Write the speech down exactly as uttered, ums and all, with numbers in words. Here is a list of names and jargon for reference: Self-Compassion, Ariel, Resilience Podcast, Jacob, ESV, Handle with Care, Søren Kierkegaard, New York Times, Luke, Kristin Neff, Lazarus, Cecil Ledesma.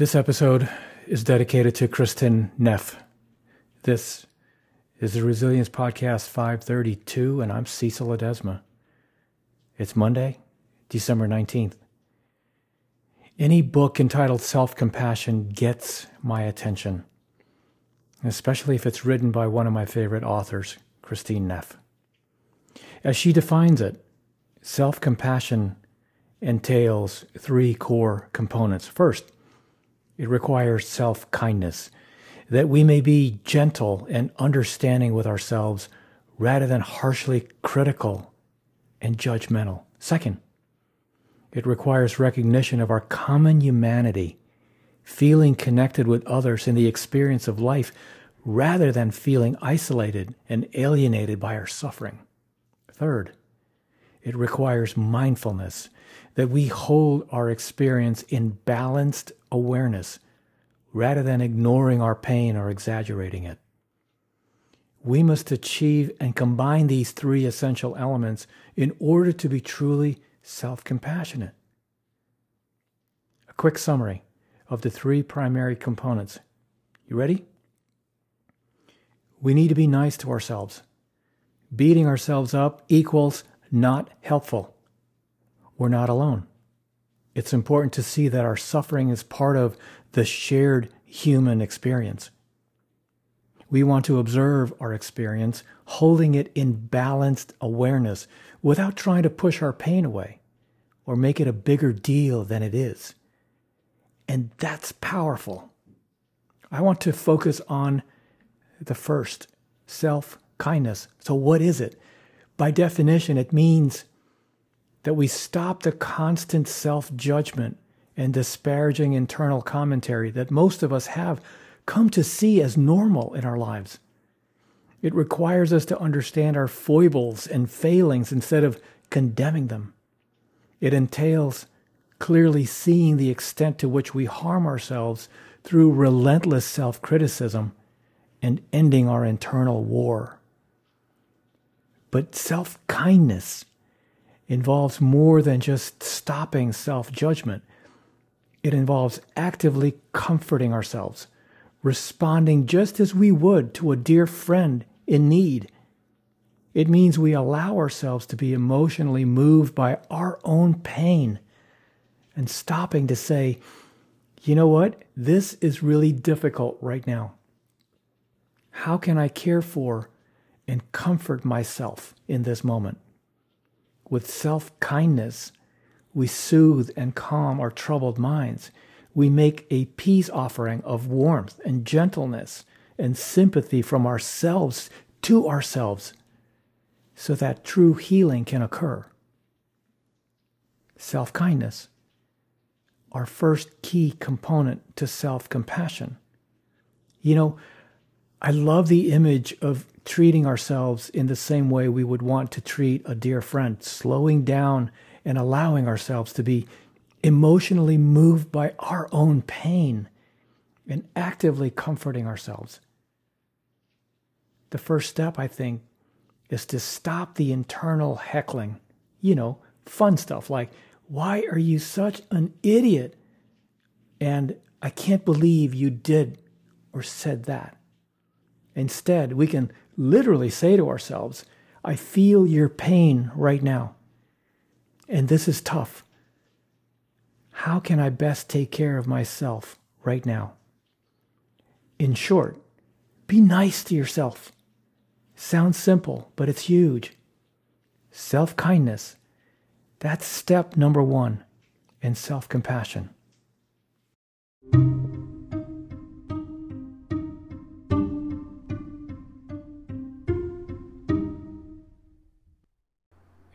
This episode is dedicated to Kristin Neff. This is the Resilience Podcast five thirty-two, and I'm Cecil Ledesma. It's Monday, December nineteenth. Any book entitled Self-Compassion gets my attention, especially if it's written by one of my favorite authors, Kristin Neff. As she defines it, self-compassion entails three core components. First, it requires self-kindness, that we may be gentle and understanding with ourselves rather than harshly critical and judgmental. Second, it requires recognition of our common humanity, feeling connected with others in the experience of life rather than feeling isolated and alienated by our suffering. Third, it requires mindfulness, that we hold our experience in balanced awareness rather than ignoring our pain or exaggerating it. We must achieve and combine these three essential elements in order to be truly self-compassionate. A quick summary of the three primary components. You ready? We need to be nice to ourselves. Beating ourselves up equals not helpful. We're not alone. It's important to see that our suffering is part of the shared human experience. We want to observe our experience, holding it in balanced awareness without trying to push our pain away or make it a bigger deal than it is. And that's powerful. I want to focus on the first, self-kindness. So what is it? By definition, it means that we stop the constant self-judgment and disparaging internal commentary that most of us have come to see as normal in our lives. It requires us to understand our foibles and failings instead of condemning them. It entails clearly seeing the extent to which we harm ourselves through relentless self-criticism and ending our internal war. But self-kindness involves more than just stopping self-judgment. It involves actively comforting ourselves, responding just as we would to a dear friend in need. It means we allow ourselves to be emotionally moved by our own pain and stopping to say, you know what, this is really difficult right now. How can I care for and comfort myself in this moment? With self-kindness, we soothe and calm our troubled minds. We make a peace offering of warmth and gentleness and sympathy from ourselves to ourselves so that true healing can occur. Self-kindness, our first key component to self-compassion. You know, I love the image of treating ourselves in the same way we would want to treat a dear friend, slowing down and allowing ourselves to be emotionally moved by our own pain and actively comforting ourselves. The first step, I think, is to stop the internal heckling, you know, fun stuff like, why are you such an idiot? And I can't believe you did or said that. Instead, we can literally say to ourselves, I feel your pain right now, and this is tough. How can I best take care of myself right now? In short, be nice to yourself. Sounds simple, but it's huge. Self-kindness, that's step number one in self-compassion.